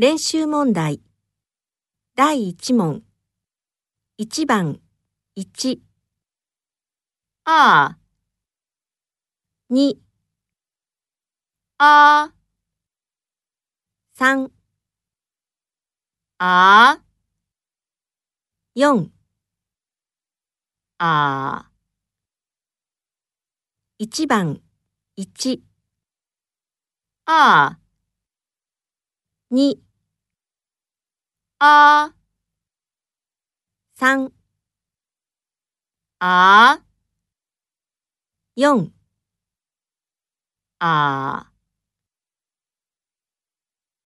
練習問題第1問1番1あー2あー3あー4あー1番1あー2あー3あー4あー